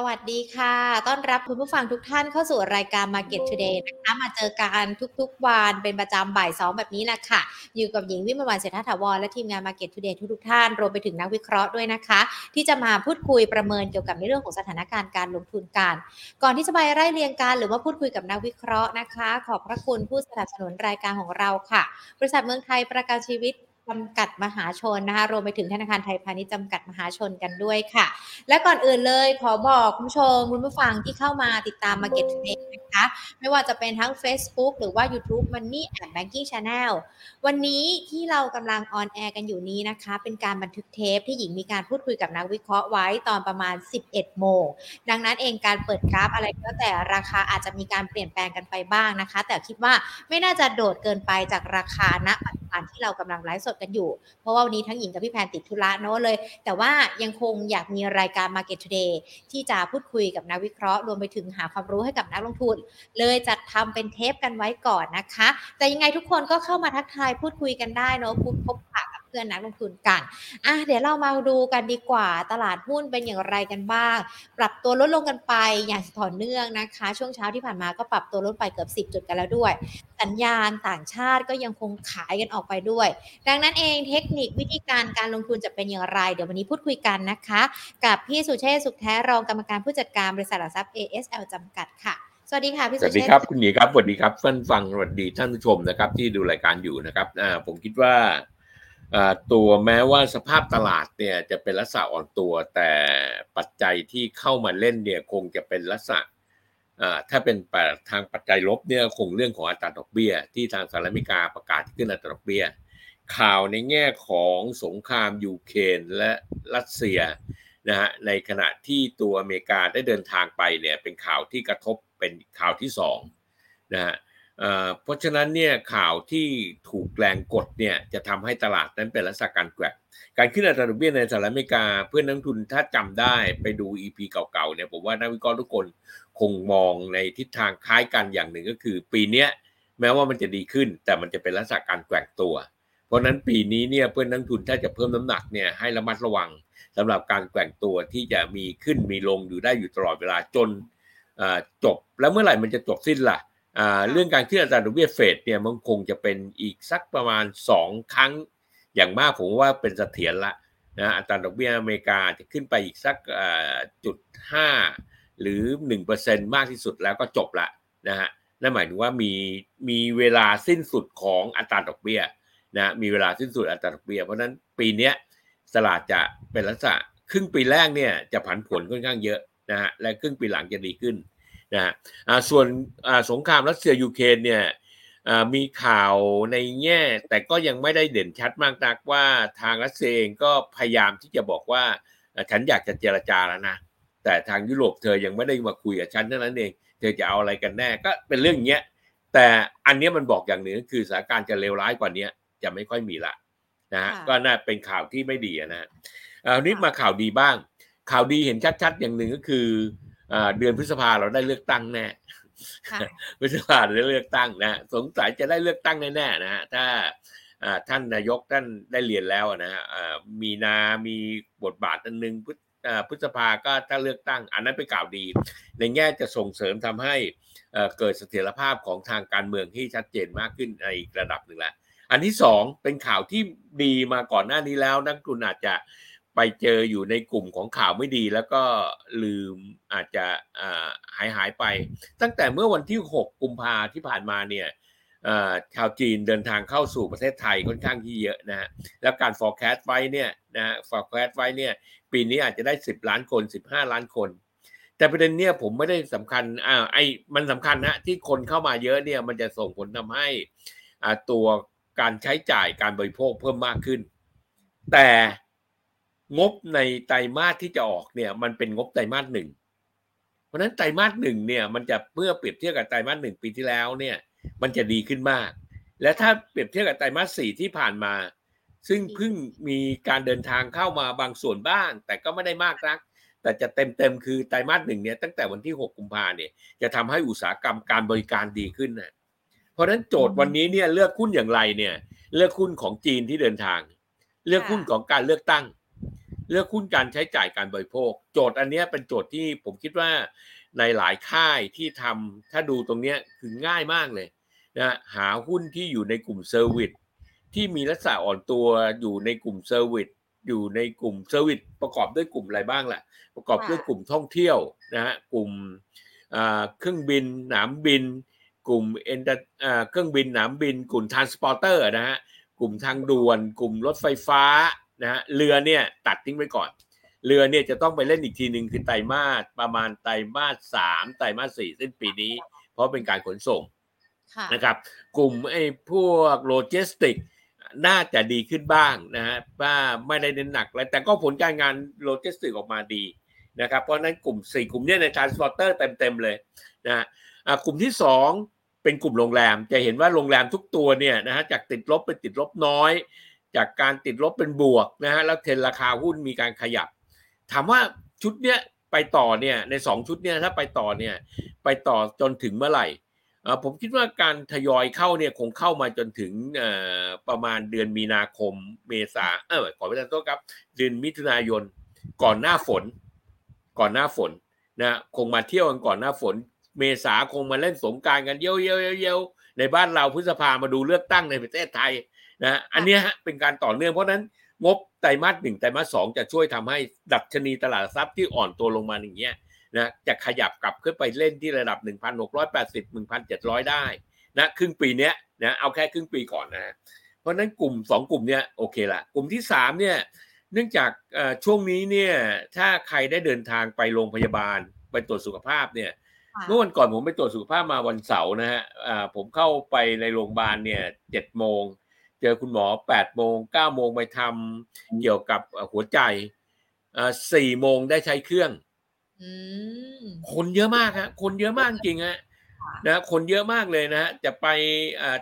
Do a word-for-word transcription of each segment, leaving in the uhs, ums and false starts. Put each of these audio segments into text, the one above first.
สวัสดีค่ะต้อนรับคุณผู้ฟังทุกท่านเข้าสู่รายการ Market Today นะคะมาเจอกันทุกๆวันเป็นประจำบ่ายสองแบบนี้แหละค่ะอยู่กับหญิงวิมลวรรณเศรษฐถาวรและทีมงาน Market Today ทุกๆท่านรวมไปถึงนักวิเคราะห์ด้วยนะคะที่จะมาพูดคุยประเมินเกี่ยวกับในเรื่องของสถานการณ์การลงทุนกันก่อนที่จะไปไล่เรียงกันหรือว่าพูดคุยกับนักวิเคราะห์นะคะขอบพระคุณผู้สนับสนุนรายการของเราค่ะบริษัทเมืองไทยประกันชีวิตจำกัดมหาชนนะคะรวมไปถึงธนาคารไทยพาณิชย์จำกัดมหาชนกันด้วยค่ะและก่อนอื่นเลยขอบอกคุณผู้ชมคุณผู้ฟังที่เข้ามาติดตาม Market Today นะคะไม่ว่าจะเป็นทั้ง Facebook หรือว่า YouTube Money and Banking Channel วันนี้ที่เรากำลังออนแอร์กันอยู่นี้นะคะเป็นการบันทึกเทปที่หญิงมีการพูดคุยกับนักวิเคราะห์ไว้ตอนประมาณ สิบเอ็ดโมงดังนั้นเองการเปิดกราฟอะไรก็แต่ราคาอาจจะมีการเปลี่ยนแปลงกันไปบ้างนะคะแต่คิดว่าไม่น่าจะโดดเกินไปจากราคาณปัจจุบันที่เรากำลังไลฟ์สดกันอยู่เพราะว่าวันนี้ทั้งหญิงกับพี่แพนติดธุระเนาะเลยแต่ว่ายังคงอยากมีรายการ Market Today ที่จะพูดคุยกับนักวิเคราะห์รวมไปถึงหาความรู้ให้กับนักลงทุนเลยจัดทำเป็นเทปกันไว้ก่อนนะคะแต่ยังไงทุกคนก็เข้ามาทักทายพูดคุยกันได้เนาะพูดพบปะกับเพื่อนนักลงทุนกันอ่ะเดี๋ยวเรามาดูกันดีกว่าตลาดหุ้นเป็นอย่างไรกันบ้างปรับตัวลดลงกันไปอย่างต่อเนื่องนะคะช่วงเช้าที่ผ่านมาก็ปรับตัวลดไปเกือบสิบจุดกันแล้วด้วยสัญญาณต่างชาติก็ยังคงขายกันออกไปด้วยดังนั้นเองเทคนิควิธีการการลงทุนจะเป็นอย่างไรเดี๋ยววันนี้พูดคุยกันนะคะกับพี่สุเชษฐ์สุขแท้รองกรรมการผู้จัดการบริษัทหลักทรัพย์ เอ เอส แอล จำกัดค่ะสวัสดีค่ะพี่สุเชษฐ์สวัสดีครับคุณหญิงครับสวัสดีครับท่านฟังสวัสดีท่านผู้ชมนะครับที่ดูรายการอยู่นะครับผมคิดว่าตัวแม้ว่าสภาพตลาดเนี่ยจะเป็นลักษณะอ่อนตัวแต่ปัจจัยที่เข้ามาเล่นเนี่ยคงจะเป็นลักษณะถ้าเป็นทางปัจจัยลบเนี่ยคงเรื่องของอัตราดอกเบี้ยที่ทางสหรัฐอเมริกาประกาศขึ้นอัตราดอกเบี้ยข่าวในแง่ของสงครามยูเครนและรัสเซียนะฮะในขณะที่ตัวอเมริกาได้เดินทางไปเนี่ยเป็นข่าวที่กระทบเป็นข่าวที่สองนะฮะเพราะฉะนั้นเนี่ยข่าวที่ถูกแรงกดเนี่ยจะทำให้ตลาดนั้นเป็นลักษณะการแกว่งการขึ้นอัตราดอกเบี้ยในสหรัฐอเมริกาเพื่อนนักทุนถ้าจำได้ไปดู อี พี เก่าๆเนี่ยผมว่านักวิเคราะห์ทุกคนคงมองในทิศทางคล้ายกันอย่างหนึ่งก็คือปีนี้แม้ว่ามันจะดีขึ้นแต่มันจะเป็นลักษณะการแกว่งตัวเพราะนั้นปีนี้เนี่ยเพื่อนนักทุนถ้าจะเพิ่มน้ำหนักเนี่ยให้ระมัดระวังสำหรับการแกว่งตัวที่จะมีขึ้นมีลงอยู่ได้อยู่ตลอดเวลาจนจบแล้วเมื่อไหร่มันจะจบสิ้นล่ะเรื่องการขึ้นอัตราดอกเบี้ยเฟดเนี่ยมันคงจะเป็นอีกสักประมาณสองครั้งอย่างมากผมว่าเป็นเสถียรละนะอัตราดอกเบี้ยอเมริกาจะขึ้นไปอีกสักจุดห้าหรือ หนึ่งเปอร์เซ็นต์ มากที่สุดแล้วก็จบละนะฮะนั่นหมายถึงว่ามีมีเวลาสิ้นสุดของอัตราดอกเบี้ยนะมีเวลาสิ้นสุดอัตราดอกเบี้ยเพราะนั้นปีนี้ตลาดจะเป็นลักษณะครึ่งปีแรกเนี่ยจะผันผวนค่อนข้างเยอะนะฮะและครึ่งปีหลังจะดีขึ้นนะฮะส่วนสงครามรัสเซียยูเครนเนี่ยมีข่าวในแง่แต่ก็ยังไม่ได้เด่นชัดมากนักว่าทางรัสเซียเองก็พยายามที่จะบอกว่าฉันอยากจะเจรจาแล้วนะแต่ทางยุโรปเธอยังไม่ได้มาคุยกับฉันเท่านั้นเองเธอจะเอาอะไรกันแน่ก็เป็นเรื่องเงี้ยแต่อันนี้มันบอกอย่างหนึ่งคือสถานการณ์จะเลวร้ายกว่านี้จะไม่ค่อยมีละนะฮะก็น่าเป็นข่าวที่ไม่ดีนะฮะอันนี้มาข่าวดีบ้างข่าวดีเห็นชัดๆอย่างหนึ่งก็คือเดือนพฤษภาเราได้เลือกตั้งแน่พฤษภาได้เลือกตั้งนะสงสัยจะได้เลือกตั้งแน่ๆนะฮะถ้าท่านนายกท่านได้เรียนแล้วนะฮะมีนามีบทบาทอันนึงพฤษภาก็ถ้าเลือกตั้งอันนั้นเป็นข่าวดีในแง่จะส่งเสริมทำให้เกิดเสถียรภาพของทางการเมืองที่ชัดเจนมากขึ้นในอีกระดับหนึ่งละอันที่สองเป็นข่าวที่ดีมาก่อนหน้านี้แล้วนักทุนอาจจะไปเจออยู่ในกลุ่มของข่าวไม่ดีแล้วก็ลืมอาจจะหายหายไปตั้งแต่เมื่อวันที่หกกุมภาพันธ์ที่ผ่านมาเนี่ยชาวจีนเดินทางเข้าสู่ประเทศไทยค่อนข้างที่เยอะนะฮะแล้วการ forecast ไว้เนี่ยนะ forecast ไว้เนี่ยปีนี้อาจจะได้สิบล้านคนสิบห้าล้านคนแต่ประเด็นเนี่ยผมไม่ได้สำคัญอ่าไอ้มันสำคัญนะที่คนเข้ามาเยอะเนี่ยมันจะส่งผลทำให้ตัวการใช้จ่ายการบริโภคเพิ่มมากขึ้นแต่งบในไตรมาสที่จะออกเนี่ยมันเป็นงบไตรมาสหนึ่งเพราะนั้นไตรมาสหนึ่งเนี่ยมันจะเมื่อเปรียบเทียบกับไตรมาสหนึ่งปีที่แล้วเนี่ยมันจะดีขึ้นมากและถ้าเปรียบเทียบกับไตรมาสสี่ที่ผ่านมาซึ่งเพิ่งมีการเดินทางเข้ามาบางส่วนบ้างแต่ก็ไม่ได้มากนักแต่จะเต็มๆคือไตรมาสหนึ่งเนี่ยตั้งแต่วันที่หกกุมภาเนี่ยจะทำให้อุตสาหกรรมการบริการดีขึ้นนะเพราะนั้นโจทย์วันนี้เนี่ยเลือกหุ้นอย่างไรเนี่ยเลือกหุ้นของจีนที่เดินทางเลือกหุ้นของการเลือกตั้ง เลือกหุ้นการใช้จ่ายการบริโภคโจทย์อันนี้เป็นโจทย์ที่ผมคิดว่าในหลายค่ายที่ทำถ้าดูตรงนี้คือง่ายมากเลยนะหาหุ้นที่อยู่ในกลุ่มเซอร์วิสที่มีลักษณะอ่อนตัวอยู่ในกลุ่มเซอร์วิสอยู่ในกลุ่มเซอร์วิสประกอบด้วยกลุ่มอะไรบ้างล่ะประกอบด้วยกลุ่มท่องเที่ยวนะฮะกลุ่มเครื่องบินหนามบินกลุ่มเอ็นเครื่องบินหนามบินกลุ่มทรานสปอร์เตอร์นะฮะกลุ่มทางด่วนกลุ่มรถไฟฟ้านะฮะเรือเนี่ยตัดทิ้งไว้ก่อนเรือเนี่ยจะต้องไปเล่นอีกทีนึงคือไตรมาสประมาณไตรมาสสามไตรมาสสี่สิ้นปีนี้เพราะเป็นการขนส่งนะครับกลุ่มไอ้พวกโลจิสติกน่าจะดีขึ้นบ้างนะฮะว่าไม่ได้เน้นหนักเลยแต่ก็ผลการงานโลจิสติกออกมาดีนะครับเพราะนั้นกลุ่มสี่กลุ่มเนี่ยในทรานสปอร์เตอร์เต็มๆเลยนะฮะกลุ่มที่สองเป็นกลุ่มโรงแรมจะเห็นว่าโรงแรมทุกตัวเนี่ยนะฮะจากติดลบไปติดลบน้อยจากการติดลบเป็นบวกนะฮะแล้วเทรนราคาหุ้นมีการขยับถามว่าชุดเนี้ยไปต่อเนี่ยในสองชุดเนี่ยถ้าไปต่อเนี่ยไปต่อจนถึงเมื่อไหร่ผมคิดว่าการทยอยเข้าเนี่ยคงเข้ามาจนถึงประมาณเดือนมีนาคมเมษาเออขอเวลาตัวครับเดือนมิถุนายนก่อนหน้าฝนก่อนหน้าฝนนะคงมาเที่ยวกันก่อนหน้าฝนเมษาคงมาเล่นสงกรานต์กันเยี่ยวๆๆในบ้านเราพฤษภามาดูเลือกตั้งในประเทศไทยนะอันนี้เป็นการต่อเนื่องเพราะนั้นงบไตรมาสหนึ่งไตรมาสสองจะช่วยทำให้ดัชนีตลาดทรัพย์ที่อ่อนตัวลงมาอย่างเงี้ยนะจะขยับกลับขึ้นไปเล่นที่ระดับ หนึ่งพันหกร้อยแปดสิบ หนึ่งพันเจ็ดร้อย ได้นะครึ่งปีเนี้ยนะเอาแค่ครึ่งปีก่อนนะเพราะนั้นกลุ่มสองกลุ่มเนี้ยโอเคละกลุ่มที่สามเนี่ยเนื่องจากช่วงนี้เนี่ยถ้าใครได้เดินทางไปโรงพยาบาลไปตรวจสุขภาพเนี่ยเมื่อวันก่อนผมไปตรวจสุขภาพมาวันเสาร์นะฮะผมเข้าไปในโรงพยาบาลเนี่ย เจ็ดโมง เจอคุณหมอ แปดโมง เก้าโมงไปทำเกี่ยวกับหัวใจ สี่โมง ได้ใช้เครื่องคนเยอะมากฮะคนเยอะมากจริงฮะนะคนเยอะมากเลยนะฮะจะไป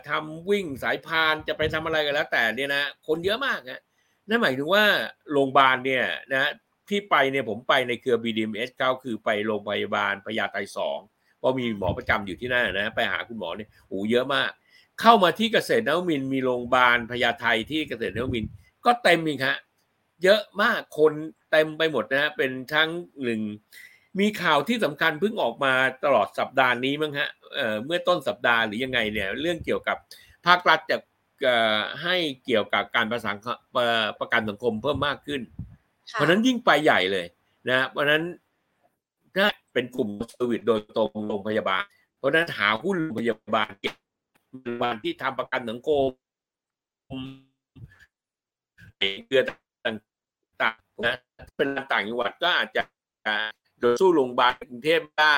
ทำวิ่งสายพานจะไปทำอะไรกันแล้วแต่เนี่ยนะคนเยอะมากฮะนั่นหมายถึงว่าโรงพยาบาลเนี่ยนะที่ไปเนี่ยผมไปในเครือ บี ดี เอ็ม เอส เก้าคือไปโรงพยาบาลพญาไทสองเพราะมีหมอประจำอยู่ที่นั่นนะไปหาคุณหมอเนี่ยโอ้เยอะมากเข้ามาที่เกษตรนวมินทร์มีโรงพยาบาลพญาไทที่เกษตรนวมินทร์ก็เต็มอีกฮะเยอะมากคนเต็มไปหมดนะฮะเป็นทั้งหนึ่งมีข่าวที่สำคัญเพิ่งออกมาตลอดสัปดาห์นี้มั้งฮะ เอ่อ เมื่อต้นสัปดาห์หรือยังไงเนี่ยเรื่องเกี่ยวกับภาครัฐจะให้เกี่ยวกับการประกันประกันสังคมเพิ่มมากขึ้นเพราะนั้นยิ่งไปใหญ่เลยนะเพราะนั้นถ้าเป็นกลุ่มเซอร์วิสโดยตรงโรงพยาบาลเพราะนั้นหาหุ้นโรงพยาบาลเก็บวันที่ทำประกันสังคมเกือต่างๆนะเป็นต่างจังหวัดก็อาจจะโดยสู้โรงพยาบาลกรุงเทพได้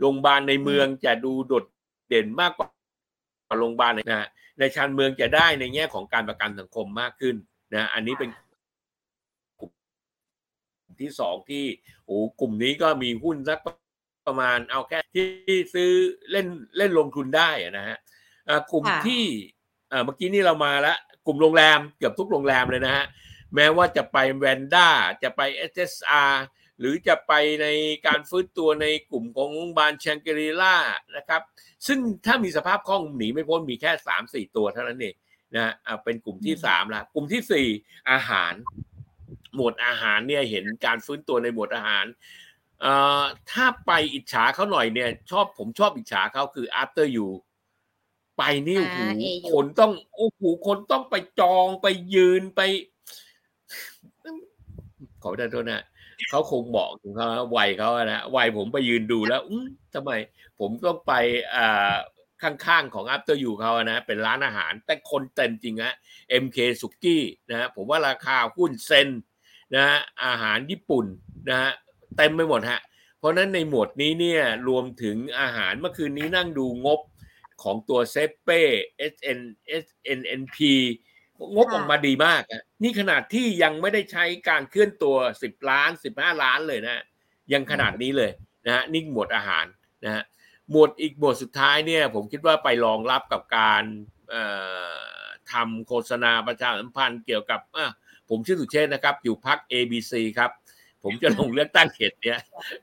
โรงพยาบาลในเมืองจะดูโดดเด่นมากกว่าโรงพยาบาลนะในชานเมืองจะได้ในแง่ของการประกันสังคมมากขึ้นนะอันนี้เป็นกลุ่มที่สองที่โอ้กลุ่มนี้ก็มีหุ้นสักประมาณเอาแค่ที่ซื้อเล่นเล่นลงทุนได้นะฮะกลุ่มที่เมื่อกี้นี่เรามาแล้วกลุ่มโรงแรมเกือบทุกโรงแรมเลยนะฮะแม้ว่าจะไปแวนด้าจะไป เอส เอส อาร์หรือจะไปในการฟื้นตัวในกลุ่มของโรงพยาบาลแชงเกรีล่านะครับซึ่งถ้ามีสภาพคล่องหนีไม่พ้นมีแค่ สามถึงสี่ ตัวเท่านั้นเองนะอ่ะเป็นกลุ่มที่สามละกลุ่มที่สี่อาหารหมวดอาหารเนี่ยเห็นการฟื้นตัวในหมวดอาหารเอ่อถ้าไปอิจฉาเขาหน่อยเนี่ยชอบผมชอบอิจฉาเขาคือ After You ไปนี่โอ้โหคนต้องโอ้โหคนต้องไปจองไปยืนไปขอได้โทษนะเขาคงเหมาะของเขาวัยเขานะวัยผมไปยืนดูแล้วทำไมผมต้องไปข้างๆของ After You เขานะเป็นร้านอาหารแต่คนเต็มจริงฮะ เอ็ม เค สุกี้นะฮะผมว่าราคาหุ้นเซนนะฮะอาหารญี่ปุ่นนะฮะเต็มไปหมดฮะเพราะนั้นในหมวดนี้เนี่ยรวมถึงอาหารเมื่อคืนนี้นั่งดูงบของตัวเซเป้ เอส เอ็น เอส เอ็น เอ็น พีงบออกมาดีมากอ่ะนี่ขนาดที่ยังไม่ได้ใช้การเคลื่อนตัวสิบล้านสิบห้าล้านเลยนะยังขนาดนี้เลยนะฮะนี่หมวดอาหารนะฮะหมวดอีกหมวดสุดท้ายเนี่ยผมคิดว่าไปรองรับกับการเอ่อทำโฆษณาประชาสัมพันธ์เกี่ยวกับอ่ะผมชื่อสุเชษนะครับอยู่พรรค เอ บี ซี ครับผมจะลงเลือกตั้งเขตเนี่ย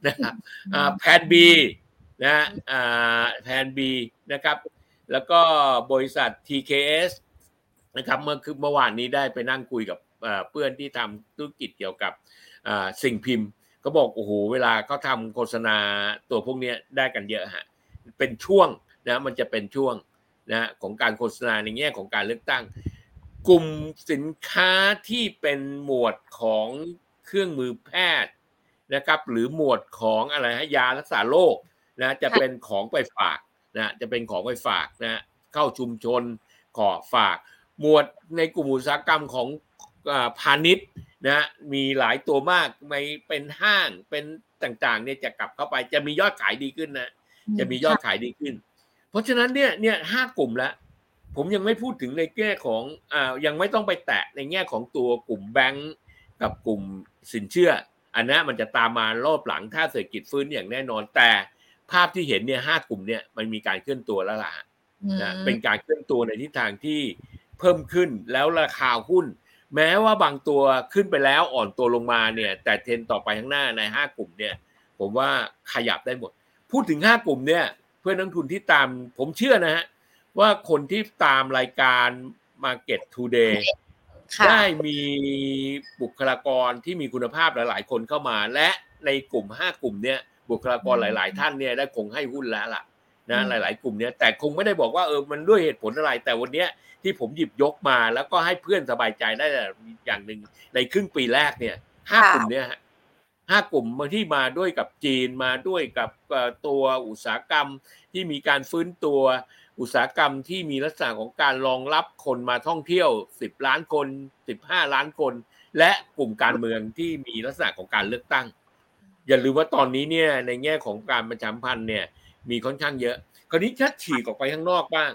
นะครับอ่าแพน B นะฮะอ่าแพน B นะครับแล้วก็บริษัท ที เค เอสนะครับเมื่อคือเมื่อวานนี้ได้ไปนั่งคุยกับ เพื่อนที่ทำธุรกิจเกี่ยวกับสิ่งพิมพ์ก็บอกโอ้โหเวลาเขาทำโฆษณาตัวพวกนี้ได้กันเยอะฮะเป็นช่วงนะมันจะเป็นช่วงนะของการโฆษณาในแง่ของการเลือกตั้งกลุ่มสินค้าที่เป็นหมวดของเครื่องมือแพทย์นะครับหรือหมวดของอะไรฮะยารักษาโรคนะจะเป็นของไปฝากนะจะเป็นของไปฝากนะเข้าชุมชนขอฝากหมวดในกลุ่มอุตสาหกรรมของพาณิชย์นะมีหลายตัวมากไม่เป็นห้างเป็นต่างๆเนี่ยจะกลับเข้าไปจะมียอดขายดีขึ้นนะจะมียอดขายดีขึ้นเพราะฉะนั้นเนี่ยเนี่ยห้ากลุ่มละผมยังไม่พูดถึงในแง่ของอ่ายังไม่ต้องไปแตะในแง่ของตัวกลุ่มแบงก์กับกลุ่มสินเชื่ออันนั้นมันจะตามมารอบหลังถ้าเศรษฐกิจฟื้นอย่างแน่นอนแต่ภาพที่เห็นเนี่ยห้ากลุ่มเนี่ยมันมีการเคลื่อนตัวแล้วล่ะนะเป็นการเคลื่อนตัวในทิศทางที่เพิ่มขึ้นแล้วราคาหุ้นแม้ว่าบางตัวขึ้นไปแล้วอ่อนตัวลงมาเนี่ยแต่เทรนต่อไปข้างหน้าในห้ากลุ่มเนี่ยผมว่าขยับได้หมดพูดถึงห้ากลุ่มเนี่ยเพื่อนนักทุนที่ตามผมเชื่อนะฮะว่าคนที่ตามรายการ Market Today ได้มีบุคลากรที่มีคุณภาพหลายๆคนเข้ามาและในกลุ่มห้ากลุ่มเนี่ยบุคลากรหลายๆท่านเนี่ยได้คงให้หุ้นแล้วล่ะนะหลายๆกลุ่มเนี่ยแต่คงไม่ได้บอกว่าเออมันด้วยเหตุผลอะไรแต่วันนี้ที่ผมหยิบยกมาแล้วก็ให้เพื่อนสบายใจได้อย่างหนึ่งในครึ่งปีแรกเนี่ยห้ากลุ่มเนี่ยห้ากลุ่มที่มาด้วยกับจีนมาด้วยกับตัวอุตสาหกรรมที่มีการฟื้นตัวอุตสาหกรรมที่มีลักษณะของการรองรับคนมาท่องเที่ยวสิบล้านคนสิบห้าล้านคนและกลุ่มการเมืองที่มีลักษณะของการเลือกตั้งอย่าลืมว่าตอนนี้เนี่ยในแง่ของการประชาสัมพันธ์เนี่ยมีค่อนข้างเยอะคราวนี้ถ้าฉีกออกไปข้างนอกบ้าง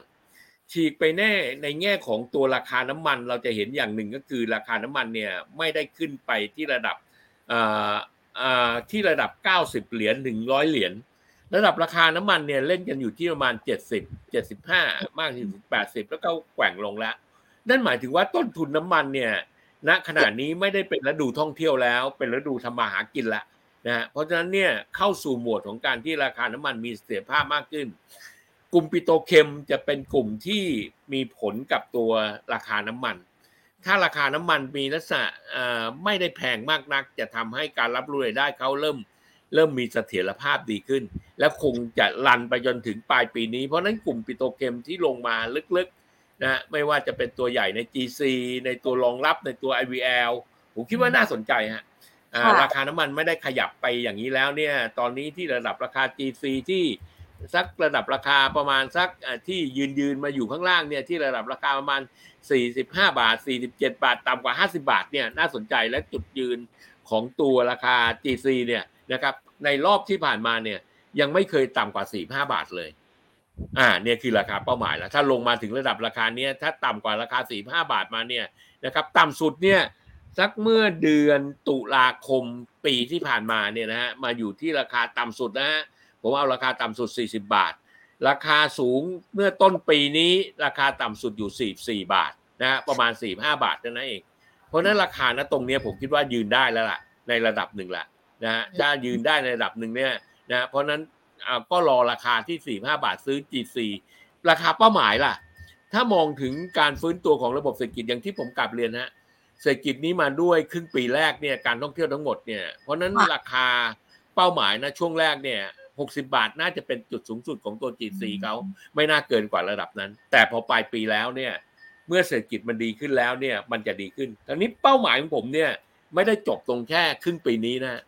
ฉีกไปแน่ในแง่ของตัวราคาน้ำมันเราจะเห็นอย่างหนึ่งก็คือราคาน้ำมันเนี่ยไม่ได้ขึ้นไปที่ระดับอ่าอ่าที่ระดับเก้าสิบเหรียญถึงหนึ่งร้อยเหรียญระดับราคาน้ำมันเนี่ยเล่นกันอยู่ที่ประมาณเจ็ดสิบ เจ็ดสิบห้ามากที่สุดแปดสิบแล้วก็แกว่งลงแล้วนั่นหมายถึงว่าต้นทุนน้ำมันเนี่ยณขณะนี้ไม่ได้เป็นฤดูท่องเที่ยวแล้วเป็นฤดูทำมาหากินละนะเพราะฉะนั้นเนี่ยเข้าสู่โหมดของการที่ราคาน้ำมันมีเสถียรภาพมากขึ้นกลุ่มปิโตรเคมจะเป็นกลุ่มที่มีผลกับตัวราคาน้ำมันถ้าราคาน้ำมันมีลักษณะไม่ได้แพงมากนักจะทำให้การรับรู้รายได้เขาเริ่มเริ่มมีเสถียรภาพดีขึ้นและคงจะลันไปจนถึงปลายปีนี้เพราะนั้นกลุ่มปิโตรเคมที่ลงมาลึกๆนะไม่ว่าจะเป็นตัวใหญ่ใน จี ซี ในตัวรองรับในตัว ไอ วี แอล ผมคิดว่าน่าสนใจฮะราคาน้ำมันไม่ได้ขยับไปอย่างนี้แล้วเนี่ยตอนนี้ที่ระดับราคา จี ซี ที่สักระดับราคาประมาณสักที่ยืนๆมาอยู่ข้างล่างเนี่ยที่ระดับราคาประมาณสี่สิบห้าบาทสี่สิบเจ็ดบาทต่ำกว่าห้าสิบบาทเนี่ยน่าสนใจและจุดยืนของตัวราคา จี ซี เนี่ยนะครับในรอบที่ผ่านมาเนี่ยยังไม่เคยต่ำกว่าสี่สิบห้าบาทเลยอ่าเนี่ยคือราคาเป้าหมายแล้วถ้าลงมาถึงระดับราคาเนี้ยถ้าต่ำกว่าราคาสี่สิบห้าบาทมาเนี่ยนะครับต่ำสุดเนี่ยสักเมื่อเดือนตุลาคมปีที่ผ่านมาเนี่ยนะฮะมาอยู่ที่ราคาต่ำสุดนะฮะผมเอาราคาต่ำสุดสี่สิบบาทราคาสูงเมื่อต้นปีนี้ราคาต่ำสุดอยู่สี่สิบสี่บาทนะฮะประมาณสี่สิบห้าบาทเท่านั้นเองเพราะนั้นราคาณตรงนี้ผมคิดว่ายืนได้แล้วล่ะในระดับหนึ่งละนะฮะถ้ายืนได้ในระดับหนึ่งเนี่ยนะเพราะนั้นก็รอราคาที่สี่สิบห้าบาทซื้อ จี ซี ราคาเป้าหมายล่ะถ้ามองถึงการฟื้นตัวของระบบเศรษฐกิจอย่างที่ผมกลับเรียนฮะเศรษฐกิจนี้มาด้วยครึ่งปีแรกเนี่ยการท่องเที่ยวทั้งหมดเนี่ยเพราะนั้นราคาเป้าหมายนะช่วงแรกเนี่ยหกสิบบาทน่าจะเป็นจุดสูงสุดของตัว จี ซี เขาไม่น่าเกินกว่าระดับนั้นแต่พอปลายปีแล้วเนี่ยเมื่อเศรษฐกิจมันดีขึ้นแล้วเนี่ยมันจะดีขึ้นตอนนี้เป้าหมายของผมเนี่ยไม่ได้จบตรงแค่ครึ่งปีนี้นะ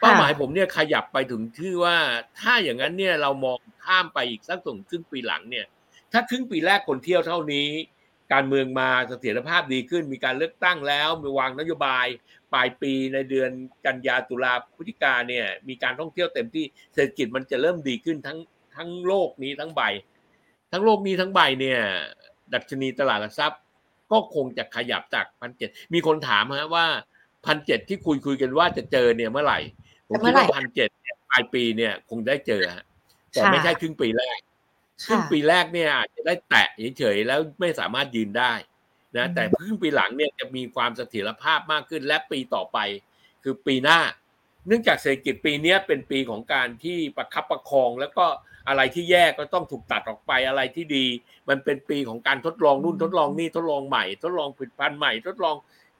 เป้าหมายผมเนี่ยขยับไปถึงที่ว่าถ้าอย่างนั้นเนี่ยเรามองข้ามไปอีกสักส่วนครึ่งปีหลังเนี่ยถ้าครึ่งปีแรกคนเที่ยวเท่านี้การเมืองมาเสถียรภาพดีขึ้นมีการเลือกตั้งแล้วมีวางนโยบายปลายปีในเดือนกันยาตุลาพฤศจิกาเนี่ยมีการท่องเที่ยวเต็มที่เศรษฐกิจมันจะเริ่มดีขึ้นทั้งทั้งโลกนี้ทั้งใบทั้งโลกนี้ทั้งใบเนี่ยดัชนีตลาดหลักทรัพย์ก็คงจะขยับจาก หนึ่งพันเจ็ดร้อย มีคนถามฮะว่า หนึ่งพันเจ็ดร้อย ที่คุยคุยกันว่าจะเจอเนี่ยเมื่อไหร่ผมคิดว่า หนึ่งพันเจ็ดร้อย ปลายปีเนี่ยคงได้เจอฮะแต่ไม่ใช่ครึ่งปีแรกครึ่งปีแรกเนี่ยอาจจะได้แตะเฉยๆแล้วไม่สามารถยืนได้นะแต่ครึ่งปีหลังเนี่ยจะมีความเสถียรภาพมากขึ้นและปีต่อไปคือปีหน้าเนื่องจากเศรษฐกิจปีนี้เป็นปีของการที่ประคับประคองแล้วก็อะไรที่แย่ก็ต้องถูกตัดออกไปอะไรที่ดีมันเป็นปีของการทดลองนู่นทดลองนี่ทดลองใหม่ทดลองผลิตภัณฑ์ใหม่ทดลอง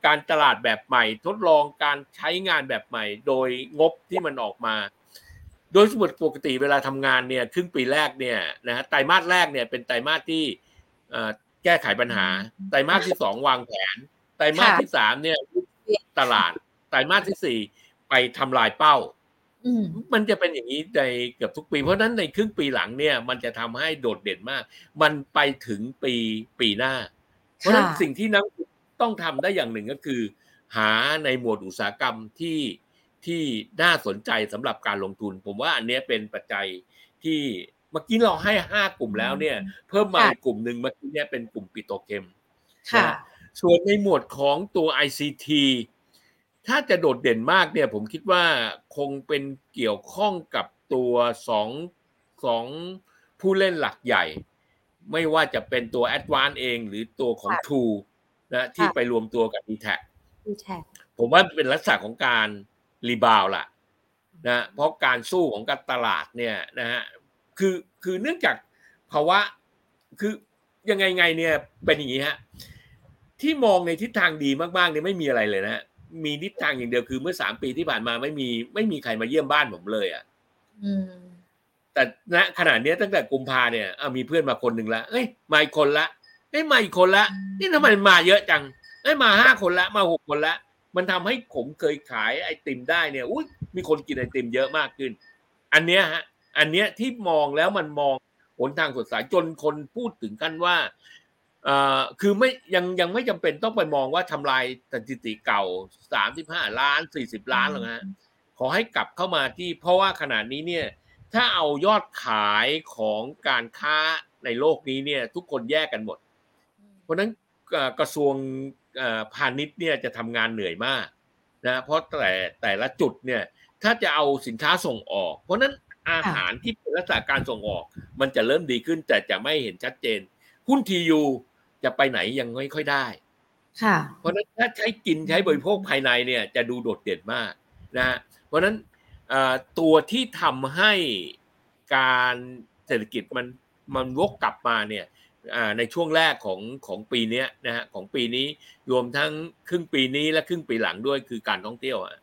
การตลาดแบบใหม่ทดลองการใช้งานแบบใหม่โดยงบที่มันออกมาโดยปกติเวลาทำงานเนี่ยครึ่งปีแรกเนี่ยนะฮะไตรมาสแรกเนี่ยเป็นไตรมาสที่แก้ไขปัญหาไตรมาสที่สองวางแผนไตรมาสที่สามเนี่ยตลาดไตรมาสที่สี่ไปทำลายเป้ามันจะเป็นอย่างนี้ในเกือบทุกปีเพราะฉะนั้นในครึ่งปีหลังเนี่ยมันจะทำให้โดดเด่นมากมันไปถึงปีปีหน้าเพราะฉะนั้นสิ่งที่นักต้องทำได้อย่างหนึ่งก็คือหาในหมวดอุตสาหกรรมที่ที่น่าสนใจสำหรับการลงทุนผมว่าอันนี้เป็นปัจจัยที่เมื่อกี้เราให้ห้ากลุ่มแล้วเนี่ยเพิ่มมาอีกกลุ่มหนึ่งเมื่อกี้เนี่ยเป็นกลุ่มปิโตรเคมีส่วนในหมวดของตัว ไอ ซี ที ถ้าจะโดดเด่นมากเนี่ยผมคิดว่าคงเป็นเกี่ยวข้องกับตัวสอง สองผู้เล่นหลักใหญ่ไม่ว่าจะเป็นตัว Advance เองหรือตัวของ True นะที่ไปรวมตัวกับ ดี แท็ก ผมว่าเป็นลักษณะของการรีบาวล่ะนะเพราะการสู้ของการตลาดเนี่ยนะฮะคือคือเนื่องจากภาวะคือยังไงไงเนี่ยเป็นอย่างนี้ฮะที่มองในทิศทางดีมากๆเนี่ยไม่มีอะไรเลยนะมีทิศทางอย่างเดียวคือเมื่อสามปีที่ผ่านมาไม่มีไม่มีใครมาเยี่ยมบ้านผมเลยอ่ะอืมแต่ณขณะเนี้ยตั้งแต่กุมภาเนี่ยอ้าวมีเพื่อนมาคนนึงละเอ้ยมาอีกคนละเอ้ยมาอีกคนละนี่ทำไมมาเยอะจังเอ้ยมาห้าคนละมาหกคนละมันทำให้ผมเคยขายไอติมได้เนี่ยอุ๊ยมีคนกินไอติมเยอะมากขึ้นอันเนี้ยฮะอันเนี้ยที่มองแล้วมันมองหนทางสดใสจนคนพูดถึงกันว่าเอ่อคือไม่ยังยังไม่จำเป็นต้องไปมองว่าทำลายสถิติเก่าสามสิบห้าล้านสี่สิบล้านหรอกฮะขอให้กลับเข้ามาที่เพราะว่าขณะนี้เนี่ยถ้าเอายอดขายของการค้าในโลกนี้เนี่ยทุกคนแยกกันหมดเพราะนั้นกระทรวงพาณิชย์เนี่ยจะทำงานเหนื่อยมากนะเพราะแต่แต่ละจุดเนี่ยถ้าจะเอาสินค้าส่งออกเพราะนั้นอาหารที่เป็นลักษณะการส่งออกมันจะเริ่มดีขึ้นแต่จะไม่เห็นชัดเจนหุ้น ที ยู จะไปไหนยังไม่ค่อยได้ค่ะเพราะนั้นถ้าใช้กินใช้บริโภคภายในเนี่ยจะดูโดดเด่นมากนะเพราะนั้นตัวที่ทำให้การเศรษฐกิจมันมันวกกลับมาเนี่ยในช่วงแรกของของปีนี้นะฮะของปีนี้รวมทั้งครึ่งปีนี้และครึ่งปีหลังด้วยคือการท่องเที่ยวอ่ะ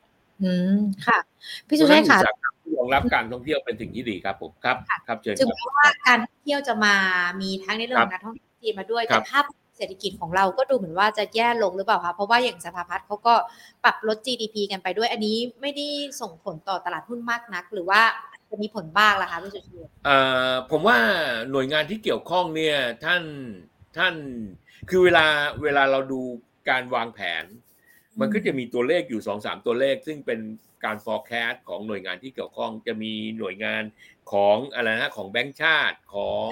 อืมค่ะพี่สุเชษฐ์ค่ะรองรับการท่องเที่ยวเป็นสิ่งที่ดีครับผมครับครับเชิญครับเพราะว่าการท่องเที่ยวจะมามีทั้งในเรื่องของการท่องเที่ยวจีนมาด้วยแต่ภาพเศรษฐกิจของเราก็ดูเหมือนว่าจะแย่ลงหรือเปล่าคะเพราะว่าอย่างสภาพัฒน์เขาก็ปรับลด จี ดี พี กันไปด้วยอันนี้ไม่ได้ส่งผลต่อตลาดหุ้นมากนักหรือว่าจะมีผลบ้างล่ะคะพี่สุเชษฐ์เอ่อผมว่าหน่วยงานที่เกี่ยวข้องเนี่ยท่านท่านคือเวลาเวลาเราดูการวางแผนมันก็จะมีตัวเลขอยู่ สองถึงสาม ตัวเลขซึ่งเป็นการ forecast ของหน่วยงานที่เกี่ยวข้องจะมีหน่วยงานของอะไรนะของแบงก์ชาติของ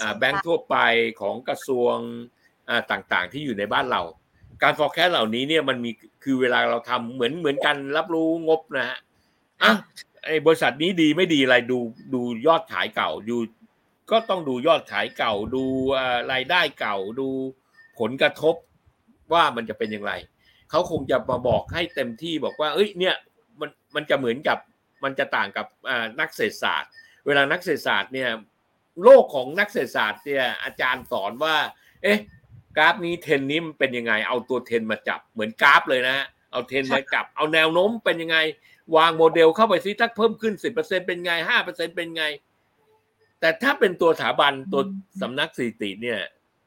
อ่าแบงก์ทั่วไปของกระทรวงอ่าต่างๆที่อยู่ในบ้านเราการ forecast เหล่านี้เนี่ยมันมีคือเวลาเราทำเหมือนเหมือนกันรับรู้งบนะฮะอ่ะไอ้บริษัทนี้ดีไม่ดีอะไรดูดูยอดขายเก่าอยู่ก็ต้องดูยอดขายเก่าดูอ่ารายได้เก่าดูผลกระทบว่ามันจะเป็นอย่างไรเขาคงจะมาบอกให้เต็มที่บอกว่าเอ้ยเนี่ยมันมันจะเหมือนกับมันจะต่างกับอ่านักเศรษฐศาสตร์เวลานักเศรษฐศาสตร์เนี่ยโลกของนักเศรษฐศาสตร์เนี่ยอาจารย์สอนว่าเอ๊ะกราฟนี้เทรนด์นี้มันเป็นยังไงเอาตัวเทรนด์มาจับเหมือนกราฟเลยนะเอาเทรนด์มาจับเอาแนวโน้มเป็นยังไงวางโมเดลเข้าไปซิถ้าเพิ่มขึ้น สิบเปอร์เซ็นต์ เป็นไง ห้าเปอร์เซ็นต์ เป็นไงแต่ถ้าเป็นตัวสถาบันตัวสำนักสถิติเนี่ย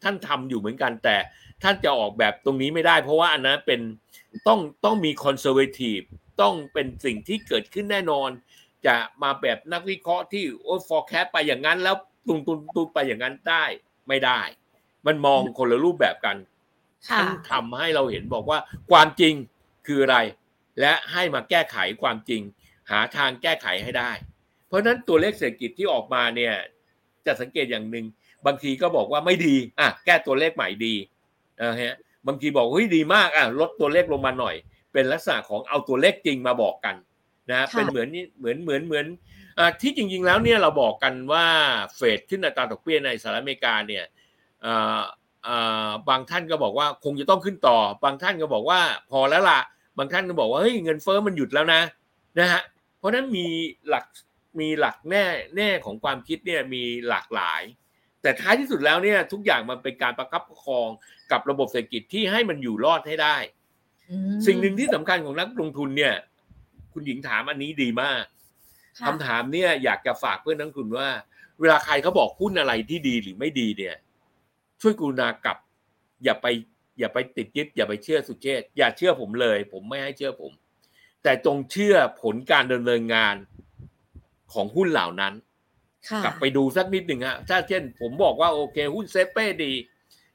ท่านทำอยู่เหมือนกันแต่ท่านจะออกแบบตรงนี้ไม่ได้เพราะว่าอันนั้นเป็นต้องต้องมีคอนเซอร์เวทีฟต้องเป็นสิ่งที่เกิดขึ้นแน่นอนจะมาแบบนักวิเคราะห์ที่โอ้ฟอร์แคสต์ไปอย่างนั้นแล้วตุ้มตุ้มตุ้มไปอย่างนั้นได้ไม่ได้มันมองคนละรูปแบบกันท่านทำให้เราเห็นบอกว่าความจริงคืออะไรและให้มาแก้ไขความจริงหาทางแก้ไขให้ได้เพราะนั้นตัวเลขเศรษฐกิจที่ออกมาเนี่ยจะสังเกตอย่างนึงบางทีก็บอกว่าไม่ดีอ่ะแก้ตัวเลขใหม่ดีอ่าฮะบางทีบอกเฮ้ยดีมากอ่ะลดตัวเลขลงมาหน่อยเป็นลักษณะของเอาตัวเลขจริงมาบอกกันนะเป็นเหมือนนี่เหมือนเหมือนเหมือนอ่าที่จริงๆแล้วเนี่ยเราบอกกันว่าเฟดขึ้นอัตราดอกเบี้ยในสหรัฐอเมริกาเนี่ยอ่าอ่าบางท่านก็บอกว่าคงจะต้องขึ้นต่อบางท่านก็บอกว่าพอแล้วล่ะบางท่านก็บอกว่าเฮ้ยเงินเฟ้อมันหยุดแล้วนะนะฮะเพราะนั้นมีหลักมีหลักแน่แน่ของความคิดเนี่ยมีหลากหลายแต่ท้ายที่สุดแล้วเนี่ยทุกอย่างมันเป็นการประคับประคองกับระบบเศรษฐกิจที่ให้มันอยู่รอดให้ได้ สิ่งหนึ่งที่สำคัญของนักลงทุนเนี่ยคุณหญิงถามอันนี้ดีมากคำถามเนี่ยอยากจะฝากเพื่อนนักลงทุนว่าเวลาใครเขาบอกหุ้นอะไรที่ดีหรือไม่ดีเนี่ยช่วยกรุณากลับอย่าไปอย่าไปติดยึดอย่าไปเชื่อสุเชษฐ์อย่าเชื่อผมเลยผมไม่ให้เชื่อผมแต่จงเชื่อผลการดำเนินงานของหุ้นเหล่านั้นกลับไปดูสักนิดหนึ่งฮะถ้าเช่นผมบอกว่าโอเคหุ้นเซเป้ดี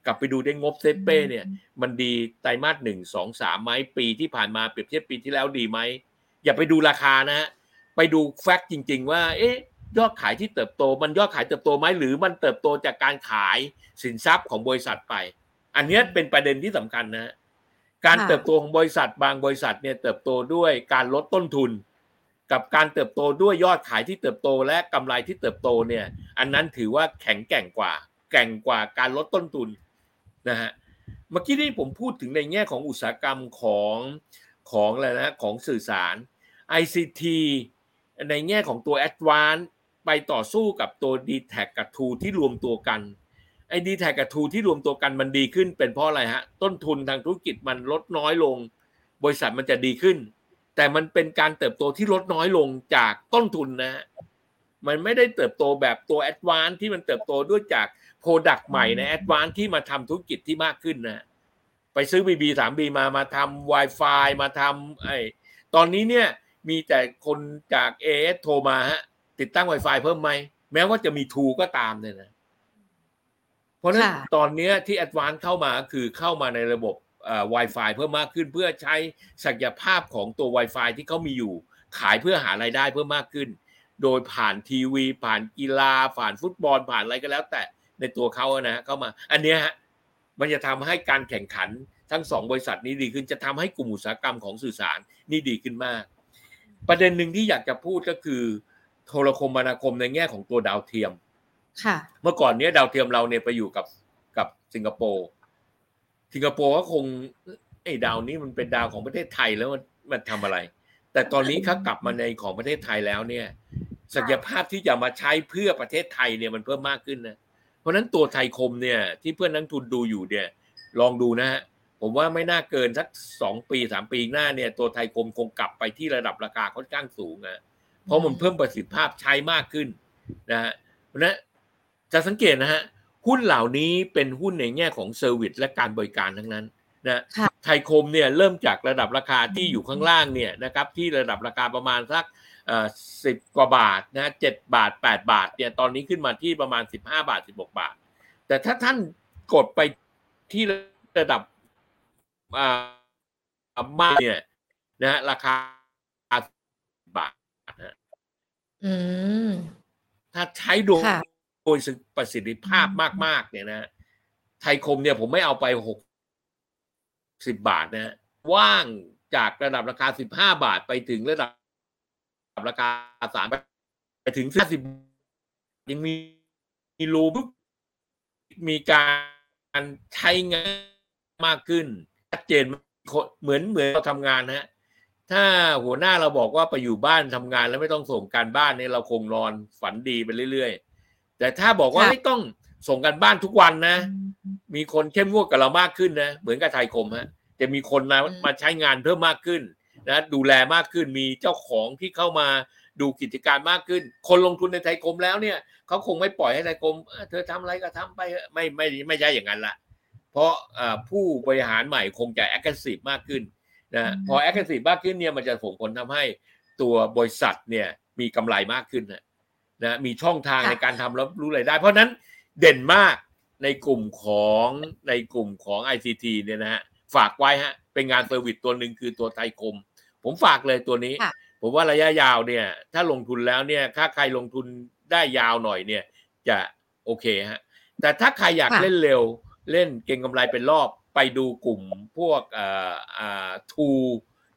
กลับไปดูได้งบเซเป้เนี่ยมันดีไตรมาสหนึ่งสองสามไหมปีที่ผ่านมาเปรียบเทียบปีที่แล้วดีไหมอย่าไปดูราคานะฮะไปดูแฟกต์จริงๆว่าเอ๊ะยอดขายที่เติบโตมันยอดขายเติบโตไหมหรือมันเติบโตจากการขายสินทรัพย์ของบริษัทไปอันนี้เป็นประเด็นที่สำคัญนะการเติบโตของบริษัทบางบริษัทเนี่ยเติบโตด้วยการลดต้นทุนกับการเติบโตด้วยยอดขายที่เติบโตและกำไรที่เติบโตเนี่ยอันนั้นถือว่าแข็งแกร่งกว่าแกร่งกว่าการลดต้นทุนนะฮะเมื่อกี้ที่ผมพูดถึงในแง่ของอุตสาหกรรมของของอะไรนะของสื่อสาร ไอ ซี ที ในแง่ของตัว Advanced ไปต่อสู้กับตัว ดี แท็ก กับ True ที่รวมตัวกันไอ้ ดี แท็ก กับ True ที่รวมตัวกันมันดีขึ้นเป็นเพราะอะไรฮะต้นทุนทางธุรกิจมันลดน้อยลงบริษัทมันจะดีขึ้นแต่มันเป็นการเติบโตที่ลดน้อยลงจากต้นทุนนะฮะมันไม่ได้เติบโตแบบตัว Advanced ที่มันเติบโตด้วยจาก Product ใหม่ใน Advanced ที่มาทำธุรกิจที่มากขึ้นนะไปซื้อ บี บี ทรี บี มามาทำ Wi-Fi มาทำไอ้ตอนนี้เนี่ยมีแต่คนจาก เอ เอส โทรมาฮะติดตั้ง Wi-Fi เพิ่มไหมแม้ว่าจะมี True ก็ตามเนี่ยนะเพราะฉะนั้นตอนนี้ที่ Advanced เข้ามาคือเข้ามาในระบบเอ่อ Wi-Fi เพิ่มมากขึ้นเพื่อใช้ศักยภาพของตัว Wi-Fi ที่เขามีอยู่ขายเพื่อหารายได้เพิ่มมากขึ้นโดยผ่านทีวีผ่านกีฬาผ่านฟุตบอลผ่านอะไรก็แล้วแต่ในตัวเขานะฮะเข้ามาอันเนี้ยฮะมันจะทำให้การแข่งขันทั้งสองบริษัทนี้ดีขึ้นจะทำให้กลุ่มอุตสาหกรรมของสื่อสารนี่ดีขึ้นมากประเด็นหนึ่งที่อยากจะพูดก็คือโทรคมนาคมในแง่ของตัวดาวเทียมค่ะเมื่อก่อนเนี้ยดาวเทียมเราเนี่ยไปอยู่กับกับสิงคโปร์สิงคโปร์ก็คงไอ้ดาวนี้มันเป็นดาวของประเทศไทยแล้วมันมันทำอะไรแต่ตอนนี้เขากลับมาในของประเทศไทยแล้วเนี่ยศักยภาพที่จะมาใช้เพื่อประเทศไทยเนี่ยมันเพิ่มมากขึ้นนะเพราะนั้นตัวไทยคมเนี่ยที่เพื่อนนักทุนดูอยู่เนี่ยลองดูนะฮะผมว่าไม่น่าเกินสักสองปีสามปีหน้าเนี่ยตัวไทยคมคงกลับไปที่ระดับราคาค่อนข้างสูงนะเพราะมันเพิ่มประสิทธิภาพใช้มากขึ้นนะฮะเพราะนั้นจะสังเกตนะฮะหุ้นเหล่านี้เป็นหุ้นในแง่ของเซอร์วิสและการบริการทั้งนั้นนะไทยคมเนี่ยเริ่มจากระดับราคาที่อยู่ข้างล่างเนี่ยนะครับที่ระดับราคาประมาณสักเอ่อสิบกว่าบาทนะเจ็ดบาทแปดบาทเนี่ยตอนนี้ขึ้นมาที่ประมาณสิบห้าบาทสิบหกบาทแต่ถ้าท่านกดไปที่ระดับอ่ามาเนี่ยนะราคาบาทนะอืมถ้าใช้โดยโดยประสิทธิภาพมากๆเนี่ยนะไทยคมเนี่ยผมไม่เอาไปหกสิบบาทนะว่างจากระดับราคาสิบห้าบาทไปถึงระดับราคาสามสิบไปถึงห้าสิบยังมีมีรูปมีการใช้งานมากขึ้นชัดเจนเหมือนเหมือนเราทำงานฮะถ้าหัวหน้าเราบอกว่าไปอยู่บ้านทำงานแล้วไม่ต้องส่งการบ้านเนี่ยเราคงนอนฝันดีไปเรื่อยๆแต่ถ้าบอกว่าไม่ต้องส่งการบ้านทุกวันนะมีคนเข้มงวดกับเรามากขึ้นนะเหมือนกับไทยคมฮะจะมีคนมามาใช้งานเพิ่มมากขึ้นนะดูแลมากขึ้นมีเจ้าของที่เข้ามาดูกิจการมากขึ้นคนลงทุนในไทยคมแล้วเนี่ยเขาคงไม่ปล่อยให้ไทยคมเธอทำอะไรก็ทำไปไม่ไม่ไม่ใช่อย่างนั้นละเพราะผู้บริหารใหม่คงจะ aggressive มากขึ้นนะพอ aggressive มากขึ้นเนี่ยมันจะส่งผลทำให้ตัวบริษัทเนี่ยมีกำไรมากขึ้นนะนะมีช่องทางในการทำรับรู้รายได้เพราะนั้นเด่นมากในกลุ่มของในกลุ่มของ ไอ ซี ที เนี่ยนะฮะฝากไว้ฮะเป็นงานเซอร์วิสตัวหนึ่งคือตัวไทยคมผมฝากเลยตัวนี้ผมว่าระยะยาวเนี่ยถ้าลงทุนแล้วเนี่ยถ้าใครลงทุนได้ยาวหน่อยเนี่ยจะโอเคฮะแต่ถ้าใครอยากเล่นเร็วเล่นเก็งกำไรเป็นรอบไปดูกลุ่มพวกเอ่ออ่า ทู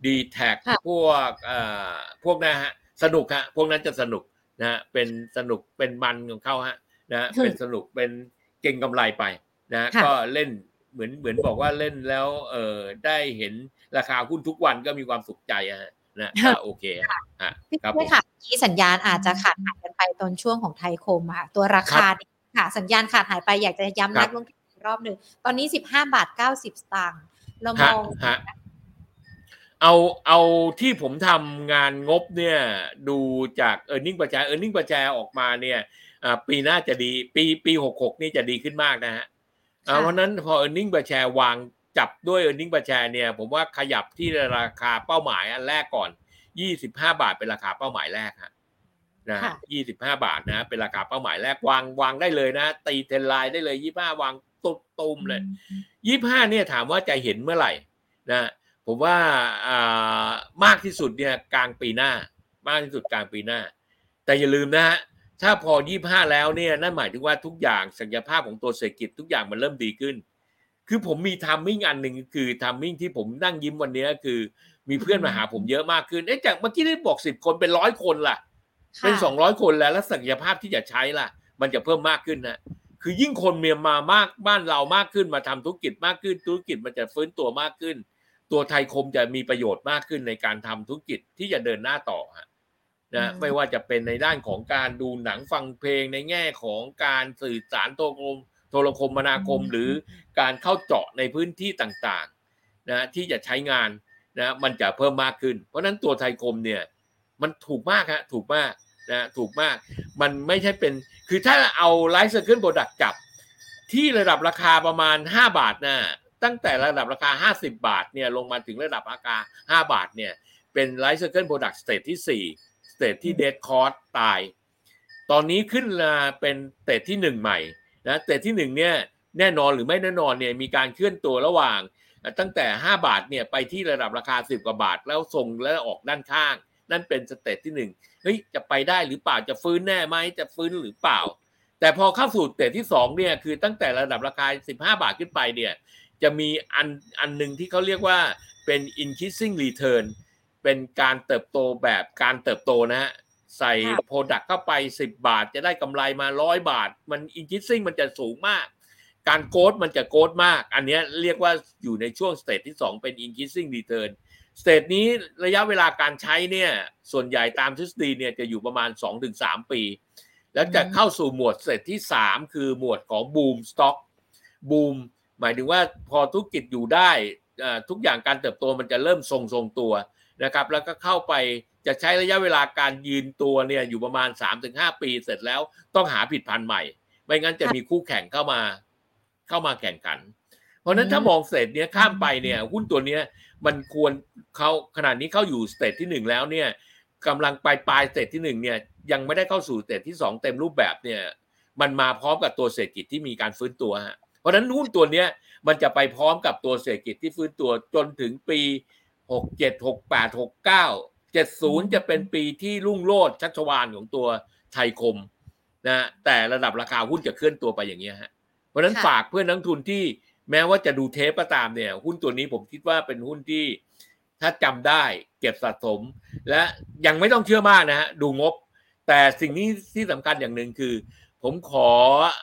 ดี แท็ก พวกเอ่อพวกนั้นฮะสนุกฮะพวกนั้นจะสนุกนะฮะเป็นสนุกเป็นมันของเขาฮะนะเป็นสนุกเป็นเก็งกำไรไปนะก็เล่นเหมือนเหมือนบอกว่าเล่นแล้วเอ่อได้เห็นราคาหุ้นทุกวันก็มีความสุขใจอ่ะนะโอเคอ่ะครับผมค่ะที่สัญญาณอาจจะขาดหายกันไปตอนช่วงของไทยคมค่ะตัวราคานี่ค่ะสัญญาณขาดหายไปอยากจะย้ำนักลงทุนรอบนึงตอนนี้ สิบห้าจุดเก้าศูนย์ สตางค์เรามอง เอาเอาที่ผมทำงานงบเนี่ยดูจาก earning per share earning per share ออกมาเนี่ยปีหน้าจะดีปีปีหกสิบหกนี่จะดีขึ้นมากนะฮะเพราะนั้นพอ earning per share วางจับด้วย earning per share เนี่ยผมว่าขยับที่ราคาเป้าหมายอันแรกก่อนยี่สิบห้าบาทเป็นราคาเป้าหมายแรกฮะนะยี่สิบห้าบาทนะเป็นราคาเป้าหมายแรกวางวางได้เลยนะตีเทรนไลน์ได้เลยยี่สิบห้าวางตุ้มๆเลยยี่สิบห้าเนี่ยถามว่าจะเห็นเมื่อไหร่นะผมว่าอ่ามากที่สุดเนี่ยกลางปีหน้ามากที่สุดกลางปีหน้าแต่อย่าลืมนะฮะถ้าพอยี่สิบห้าแล้วเนี่ยนั่นหมายถึงว่าทุกอย่างศักยภาพของตัวเศรษฐกิจทุกอย่างมันเริ่มดีขึ้นคือผมมีทัมมิ่งอันหนึ่งคือทัมมิ่งที่ผมนั่งยิ้มวันนี้คือมีเพื่อนมาหาผมเยอะมากขึ้นเอ๊ะจากเมื่อกี้ได้บอกสิบคนเป็นหนึ่งร้อยคนล่ะเป็นสองร้อยคนแล้วแล้วศักยภาพที่จะใช้ล่ะมันจะเพิ่มมากขึ้นนะคือยิ่งคนเมียมามากบ้านเรามากขึ้นมาทำธุรกิจมากขึ้นธุรกิจมันจะฟื้นตัวมากขึ้นตัวไทยคมจะมีประโยชน์มากขึ้นในการทำธุรกิจที่จะเดินหน้าต่อฮะนะไม่ว่าจะเป็นในด้านของการดูหนังฟังเพลงในแง่ของการสื่อสารโทรคมโทรคมนาคมหรือการเข้าเจาะในพื้นที่ต่างๆนะที่จะใช้งานนะมันจะเพิ่มมากขึ้นเพราะนั้นตัวไทยคมเนี่ยมันถูกมากฮะถูกมากนะถูกมากมันไม่ใช่เป็นคือถ้าเอาไลฟ์เซอร์เคิลโปรดักต์จับที่ระดับราคาประมาณห้าบาทนะตั้งแต่ระดับราคาห้าสิบบาทเนี่ยลงมาถึงระดับราคาห้าบาทเนี่ยเป็นไลฟ์เซอร์เคิลโปรดักต์สเตจที่สี่สเตจที่เดดคอร์สตายตอนนี้ขึ้นมาเป็นสเตจที่หนึ่งใหม่นะสเตจที่หนึ่งเนี่ยแน่นอนหรือไม่แน่นอนเนี่ยมีการเคลื่อนตัวระหว่างตั้งแต่ห้าบาทเนี่ยไปที่ระดับราคาสิบกว่าบาทแล้วส่งแล้วออกด้านข้างนั่นเป็นสเตจที่หนึ่งเฮ้ยจะไปได้หรือเปล่าจะฟื้นแน่ไหมจะฟื้นหรือเปล่าแต่พอเข้าสู่สเตจที่สองเนี่ยคือตั้งแต่ระดับราคาสิบห้าบาทขึ้นไปเนี่ยจะมีอันอันนึงที่เขาเรียกว่าเป็น increasing return เป็นการเติบโตแบบการเติบโตนะฮะใส่ product เข้าไปสิบบาทจะได้กำไรมาหนึ่งร้อยบาทมัน increasing มันจะสูงมากการโกรธมันจะโกรธมากอันนี้เรียกว่าอยู่ในช่วงสเตจที่สองเป็น increasing return สเตจนี้ระยะเวลาการใช้เนี่ยส่วนใหญ่ตามทฤษฎีเนี่ยจะอยู่ประมาณ สองถึงสาม ปีแล้วจะเข้าสู่หมวดสเตจที่สามคือหมวดของ boom stock boomหมายถึงว่าพอธุรกิจอยู่ได้ทุกอย่างการเติบโตมันจะเริ่มทรงๆตัวนะครับแล้วก็เข้าไปจะใช้ระยะเวลาการยืนตัวเนี่ยอยู่ประมาณ สามถึงห้า ปีเสร็จแล้วต้องหาผลิตภัณฑ์ใหม่ไม่งั้นจะมีคู่แข่งเข้ามาเข้ามาแข่งขันเพราะนั้นถ้ามองเสร็จเนี้ยข้ามไปเนี่ยหุ้นตัวเนี้ยมันควรเขาขนาดนี้เข้าอยู่สเตจที่หนึ่งแล้วเนี่ยกำลังไปปลายสเตจที่หนึ่งเนี่ยยังไม่ได้เข้าสู่สเตจที่สองเต็มรูปแบบเนี่ยมันมาพร้อมกับตัวเศรษฐกิจที่มีการฟื้นตัวฮะเพราะฉะนั้นหุ้นตัวเนี้ยมันจะไปพร้อมกับตัวเศรษฐกิจที่ฟื้นตัวจนถึงปีหกสิบเจ็ด หกสิบแปด หกสิบเก้า เจ็ดสิบจะเป็นปีที่รุ่งโรจน์ชัชวาลของตัวไทยคมนะแต่ระดับราคาหุ้นจะเคลื่อนตัวไปอย่างเงี้ยฮะเพราะฉะนั้นฝากเพื่อนนักทุนที่แม้ว่าจะดูเทปก็ตามเนี่ยหุ้นตัวนี้ผมคิดว่าเป็นหุ้นที่ถ้าจำได้เก็บสะสมและยังไม่ต้องเชื่อมากนะฮะดูงบแต่สิ่งนี้ที่สำคัญอย่างนึงคือผมขอ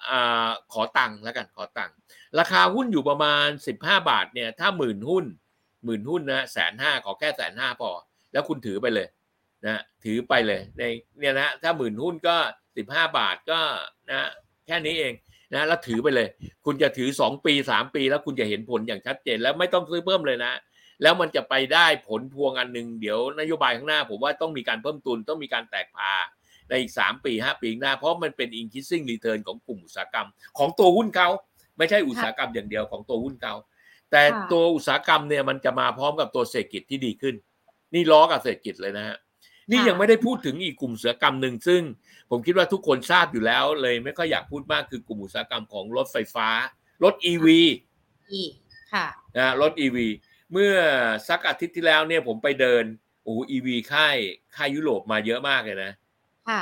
อ่าขอตังค์แล้วกันขอตังค์ราคาหุ้นอยู่ประมาณสิบห้าบาทเนี่ยถ้าหมื่นหุ้นหมื่นหุ้นนะ หนึ่งแสนห้าพัน ขอแค่ หนึ่งแสนห้าพัน พอแล้วคุณถือไปเลยนะถือไปเลยในเนี่ยนะถ้าหมื่นหุ้นก็สิบห้าบาทก็นะแค่นี้เองนะแล้วถือไปเลยคุณจะถือสองปีสามปีแล้วคุณจะเห็นผลอย่างชัดเจนแล้วไม่ต้องซื้อเพิ่มเลยนะแล้วมันจะไปได้ผลพวงอันนึงเดี๋ยวนโยบายข้างหน้าผมว่าต้องมีการเพิ่มทุนต้องมีการแตกพาในอีกสามปีห้าปีหน้าเพราะมันเป็น increasing return ของกลุ่มอุตสาหกรรมของตัวหุ้นเขาไม่ใช่อุตสาหกรรมอย่างเดียวของตัวหุ้นเขาแต่ตัวอุตสาหกรรมเนี่ยมันจะมาพร้อมกับตัวเศรษฐกิจที่ดีขึ้นนี่ล้อกับเศรษฐกิจเลยนะฮะนี่ยังไม่ได้พูดถึงอีกกลุ่มอุตสาหกรรมนึงซึ่งผมคิดว่าทุกคนทราบอยู่แล้วเลยไม่ค่อยอยากพูดมากคือกลุ่มอุตสาหกรรมของรถไฟฟ้ารถ อี วี ค่ะนะรถ อี วี เมื่อสักอาทิตย์ที่แล้วเนี่ยผมไปเดินโอ้ อี วี ค่ายค่ายยุโรปมาเยอะมากเลยนะ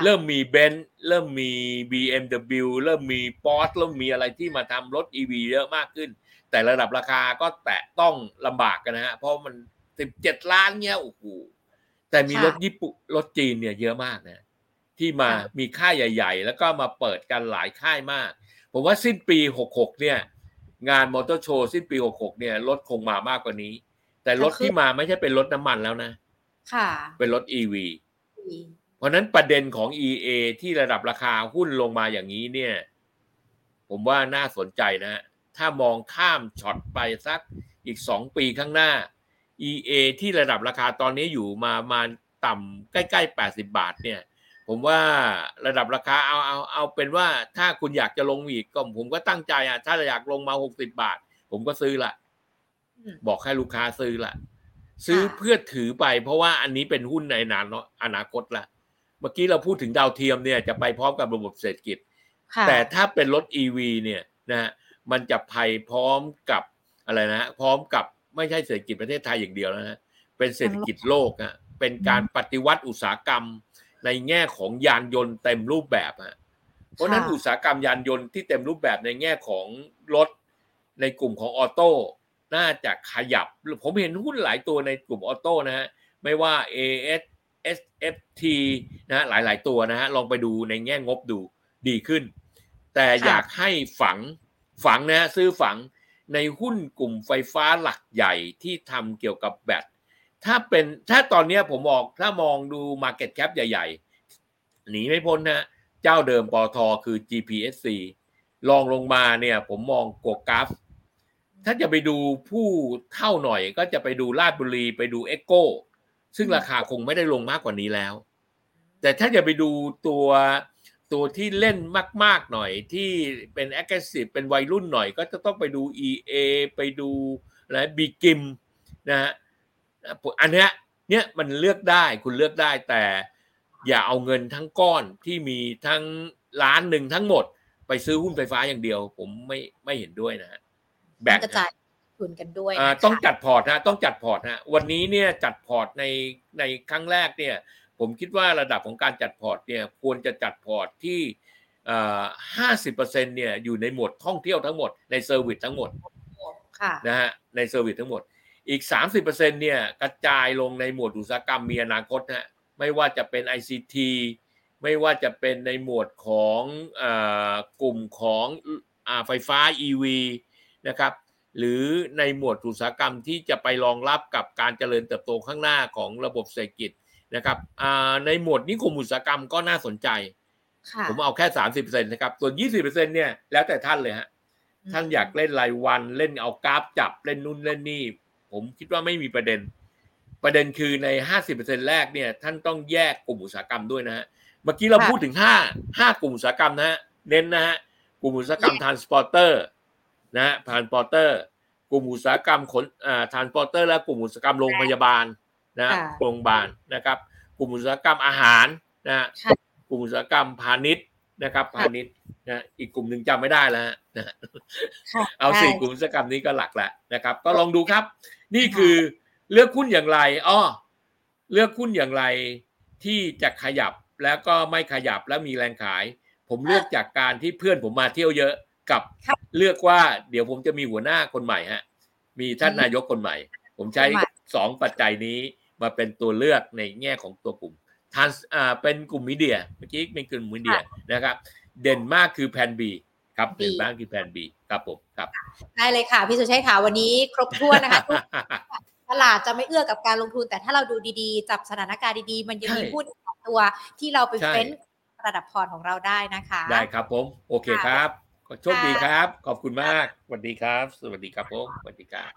เริ่มมีเบนซ์เริ่มมี บี เอ็ม ดับเบิลยู เริ่มมี Porsche เริ่มมีอะไรที่มาทำรถ อี วี เยอะมากขึ้นแต่ระดับราคาก็แตะต้องลำบากกันนะฮะเพราะมันสิบเจ็ดล้านเงี้ยโอ้โหแต่มีรถญี่ปุ่นรถจีนเนี่ยเยอะมากนะที่มามีค่ายใหญ่ๆแล้วก็มาเปิดกันหลายค่ายมากผมว่าสิ้นปีหกสิบหกเนี่ยงานมอเตอร์โชว์สิ้นปีหกสิบหกเนี่ยรถคงมามากกว่านี้แต่รถที่มาไม่ใช่เป็นรถน้ำมันแล้วนะเป็นรถ อี วีเพราะนั้นประเด็นของ อี เอ ที่ระดับราคาหุ้นลงมาอย่างนี้เนี่ยผมว่าน่าสนใจนะถ้ามองข้ามช็อตไปสักอีกสองปีข้างหน้า อี เอ ที่ระดับราคาตอนนี้อยู่มามาต่ำใกล้ๆแปดสิบบาทเนี่ยผมว่าระดับราคาเอาเอาเอาเป็นว่าถ้าคุณอยากจะลงอีกก็ผมก็ตั้งใจอ่ะถ้าอยากลงมาหกสิบบาทผมก็ซื้อละบอกให้ลูกค้าซื้อละซื้อเพื่อถือไปเพราะว่าอันนี้เป็นหุ้นในนานเนาะอนาคตละเมื่อกี้เราพูดถึงดาวเทียมเนี่ยจะไปพร้อมกับระบบเศรษฐกิจแต่ถ้าเป็นรถ อี วี เนี่ยนะมันจะไปพร้อมกับอะไรนะพร้อมกับไม่ใช่เศรษฐกิจประเทศไทยอย่างเดียวแล้วนะเป็นเศรษฐกิจโลกอ่ะเป็นการปฏิวัติอุตสาหกรรมในแง่ของยานยนต์เต็มรูปแบบฮะเพราะนั้นอุตสาหกรรมยานยนต์ที่เต็มรูปแบบในแง่ของรถในกลุ่มของออโต้น่าจะขยับผมเห็นหุ้นหลายตัวในกลุ่มออโต้นะฮะไม่ว่า เอ เอส เอส เอฟ ที นะฮะหลายๆตัวนะฮะลองไปดูในแง่งบดูดีขึ้นแต่อยากให้ฝังฝังนะซื้อฝังในหุ้นกลุ่มไฟฟ้าหลักใหญ่ที่ทำเกี่ยวกับแบตถ้าเป็นถ้าตอนนี้ผมบอกถ้ามองดู market cap ใหญ่ๆหนีไม่พ้นนะเจ้าเดิมปตท.คือ จี พี เอส ซี ลองลงมาเนี่ยผมมองกวกกราฟถ้าจะไปดูผู้เท่าหน่อยก็จะไปดูราชบุรีไปดูเอ็กโก้ซึ่งราคาคงไม่ได้ลงมากกว่านี้แล้วแต่ถ้าจะไปดูตัวตัวที่เล่นมากๆหน่อยที่เป็น aggressive เป็นวัยรุ่นหน่อยก็จะต้องไปดู อี เอ ไปดูอะไร บี จี อาร์ ไอ เอ็ม นะฮะอันเนี้ยเนี่ยมันเลือกได้คุณเลือกได้แต่อย่าเอาเงินทั้งก้อนที่มีทั้งล้านหนึ่งทั้งหมดไปซื้อหุ้นไฟฟ้าอย่างเดียวผมไม่ไม่เห็นด้วยนะฮะแบ่งกระจายทุนกันด้วยนะคะต้องจัดพอร์ตฮะต้องจัดพอร์ตฮะวันนี้เนี่ยจัดพอร์ตในในครั้งแรกเนี่ยผมคิดว่าระดับของการจัดพอร์ตเนี่ยควรจะจัดพอร์ตที่เอ่อ ห้าสิบเปอร์เซ็นต์ เนี่ยอยู่ในหมวดท่องเที่ยวทั้งหมดในเซอร์วิสทั้งหมดค่ะนะฮะในเซอร์วิสทั้งหมดอีก สามสิบเปอร์เซ็นต์ เนี่ยกระจายลงในหมวดอุตสาหกรรมมีอนาคตฮะไม่ว่าจะเป็น ไอ ซี ที ไม่ว่าจะเป็นในหมวดของเอ่อกลุ่มของอ่าไฟฟ้า อี วี นะครับหรือในหมวดอุตสาหกรรมที่จะไปรองรับกับการเจริญเติบโตข้างหน้าของระบบเศรษฐกิจนะครับอ่าในหมวดนิคมอุตสาหกรรมก็น่าสนใจผมเอาแค่ สามสิบเปอร์เซ็นต์ นะครับส่วน ยี่สิบเปอร์เซ็นต์ เนี่ยแล้วแต่ท่านเลยฮะท่านอยากเล่นรายวันเล่นเอากราฟจับเล่นนู่นเล่นนี่ผมคิดว่าไม่มีประเด็นประเด็นคือใน ห้าสิบเปอร์เซ็นต์ แรกเนี่ยท่านต้องแยกกลุ่มอุตสาหกรรมด้วยนะฮะเมื่อกี้เราพูดถึงห้า ห้ากลุ่มอุตสาหกรรมนะฮะเน้นนะฮะกลุ่มอุตสาหกรรม Transporter นะฮะ Transporter กลุ่มอุตสาหกรรมขนอ่า Transporter และกลุ่มอุตสาหกรรมโรงพยาบาลนะโรงพยาบาลนะครับกลุ่มอุตสาหกรรมอาหารนะฮะกลุ่มอุตสาหกรรมพาณิชย์นะครับพาณิชย์นะอีกกลุ่มนึงจำไม่ได้แล้วฮะเอาสี่กลุ่มอุตสาหกรรมนี้ก็หลักละนะครับก็ลองดูครับนี่คือเลือกหุ้นอย่างไรอ้อเลือกหุ้นอย่างไรที่จะขยับแล้วก็ไม่ขยับแล้วมีแรงขายผมเลือกจากการที่เพื่อนผมมาเที่ยวเยอะกับเลือกว่าเดี๋ยวผมจะมีหัวหน้าคนใหม่ฮะมีท่านนายกคนใหม่ผมใช้สองปัจจัยนี้มาเป็นตัวเลือกในแง่ของตัวกลุ่มทานอ่าเป็นกลุ่มมีเดียเมื่อกี้เป็นกลุ่มมีเดียนะครับเด่นมากคือแพน Bครับเป็นบ้างที่แพน B ครับผมครับได้เลยค่ะพี่สุชัยค่ะวันนี้ครบถ้วนนะคะ ตลาดจะไม่เอื้อกับการลงทุนแต่ถ้าเราดูดีๆจับสถานการณ์ดีๆมันยังมีหุ้นตัวที่เราไปเฟ้นระดับพอร์ตของเราได้นะคะได้ครับผมโอเคครับโชคดีครับขอบคุณมากสวัสดีครับสวัสดีครับผมสวัสดีครับ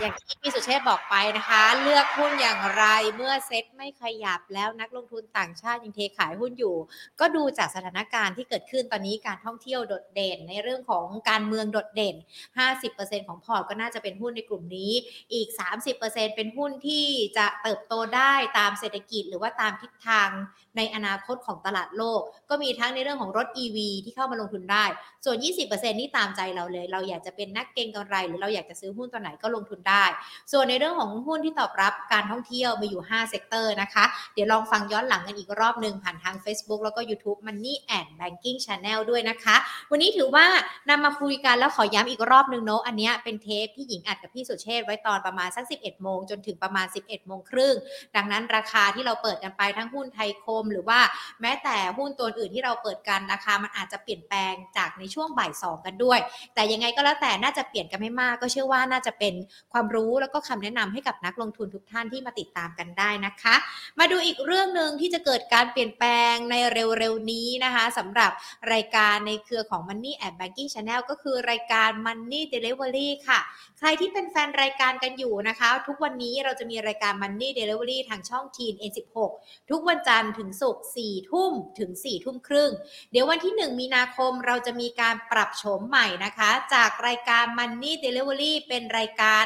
อย่างที่พี่สุเชษฐ์บอกไปนะคะเลือกหุ้นอย่างไรเมื่อเซ็ตไม่ขยับแล้วนักลงทุนต่างชาติยังเทขายหุ้นอยู่ก็ดูจากสถานการณ์ที่เกิดขึ้นตอนนี้การท่องเที่ยวโดดเด่นในเรื่องของการเมืองโดดเด่น ห้าสิบเปอร์เซ็นต์ ของพอร์ตก็น่าจะเป็นหุ้นในกลุ่มนี้อีก สามสิบเปอร์เซ็นต์ เป็นหุ้นที่จะเติบโตได้ตามเศรษฐกิจหรือว่าตามทิศทางในอนาคตของตลาดโลกก็มีทั้งในเรื่องของรถ อี วี ที่เข้ามาลงทุนได้ส่วน ยี่สิบเปอร์เซ็นต์ นี่ตามใจเราเลยเราอยากจะเป็นนักเก็งกำไรหรือเราอยากจะซื้อหุ้นตัวไหนก็ลงทุนได้ส่วนในเรื่องของหุ้นที่ตอบรับการท่องเที่ยวมีอยู่ห้าเซกเตอร์นะคะเดี๋ยวลองฟังย้อนหลังกันอีกรอบนึงผ่านทาง Facebook แล้วก็ YouTube Money and Banking Channel ด้วยนะคะวันนี้ถือว่านำมาคุยกันแล้วขอย้ำอีกรอบนึงเนาะอันเนี้ยเป็นเทปที่หญิงอัดกับพี่สุเชษฐ์ไว้ตอนประมาณสัก สิบเอ็ดโมง จนถึงประมาณ สิบเอ็ดโมงครึ่งดังนั้นราคาที่เราเปิดกันไปทั้งหุ้นไทยคม หรือว่าแม้แต่หุ้นตัวอื่นที่เราเปิดกันราคามันอาจจะเปลี่ยนแปลงจากในช่วงบ่ายสองกันด้วยแต่ยังไงก็แล้วแต่น่าจะเปลี่ยนกันไม่มากก็เชื่อว่าน่าจะเป็นความรู้แล้วก็คำแนะนำให้กับนักลงทุนทุกท่านที่มาติดตามกันได้นะคะมาดูอีกเรื่องนึงที่จะเกิดการเปลี่ยนแปลงในเร็วๆนี้นะคะสำหรับรายการในเครือของ Money and Banking Channel ก็คือรายการ Money Delivery ค่ะใครที่เป็นแฟนรายการกันอยู่นะคะทุกวันนี้เราจะมีรายการ Money Delivery ทางช่อง ที เอ็น เอ็น สิบหก ทุกวันจันทร์ถึงศุกร์ สี่ทุ่มถึง สี่ทุ่มครึ่งเดี๋ยววันที่หนึ่งมีนาคมเราจะมีการปรับโฉมใหม่นะคะจากรายการ Money Delivery เป็นรายการ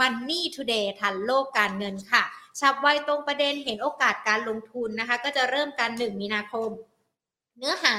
Money Today ทันโลกการเงินค่ะฉับไวตรงประเด็นเห็นโอกาสการลงทุนนะคะก็จะเริ่มกันหนึ่งมีนาคมเนื้อหา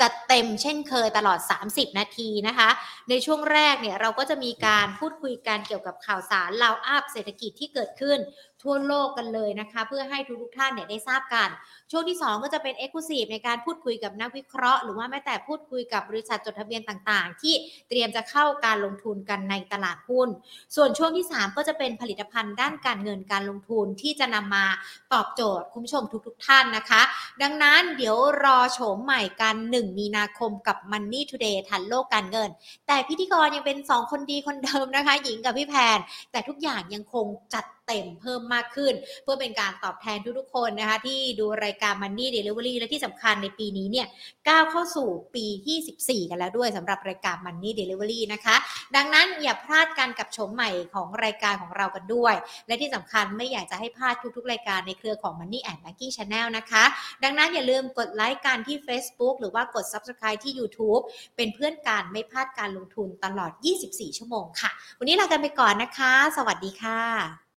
จัดเต็มเช่นเคยตลอดสามสิบนาทีนะคะในช่วงแรกเนี่ยเราก็จะมีการพูดคุยกันเกี่ยวกับข่าวสารราวอัพเศรษฐกิจที่เกิดขึ้นทั่วโลกกันเลยนะคะเพื่อให้ทุกๆท่านเนี่ยได้ทราบกันช่วงที่สองก็จะเป็น Exclusive ในการพูดคุยกับนักวิเคราะห์หรือว่าแม้แต่พูดคุยกับบริษัทจดทะเบียนต่างๆที่เตรียมจะเข้าการลงทุนกันในตลาดหุ้นส่วนช่วงที่สามก็จะเป็นผลิตภัณฑ์ด้านการเงินการลงทุนที่จะนำมาตอบโจทย์คุณผู้ชมทุกๆท่านนะคะดังนั้นเดี๋ยวรอชมใหม่กันหนึ่งมีนาคมกับ Money Today ทันโลกการเงินแต่พิธีกรยังเป็นสองคนดีคนเดิมนะคะหญิงกับพี่แพนแต่ทุกอย่างยังคงจัดเต็มเพิ่มมากขึ้นเพื่อเป็นการตอบแทนทุกๆคนนะคะที่ดูรายการ Money Delivery และที่สำคัญในปีนี้เนี่ยก้าวเข้าสู่ปีที่สิบสี่กันแล้วด้วยสำหรับรายการ Money Delivery นะคะดังนั้นอย่าพลาดกันกับชมใหม่ของรายการของเรากันด้วยและที่สำคัญไม่อยากจะให้พลาดทุกๆรายการในเครือของ Money and Banking Channel นะคะดังนั้นอย่าลืมกดไลค์กันที่ Facebook หรือว่ากด Subscribe ที่ YouTube เป็นเพื่อนกันไม่พลาดการลงทุนตลอดยี่สิบสี่ชั่วโมงค่ะวันนี้ลากันไปก่อนนะคะสวัสดีค่ะ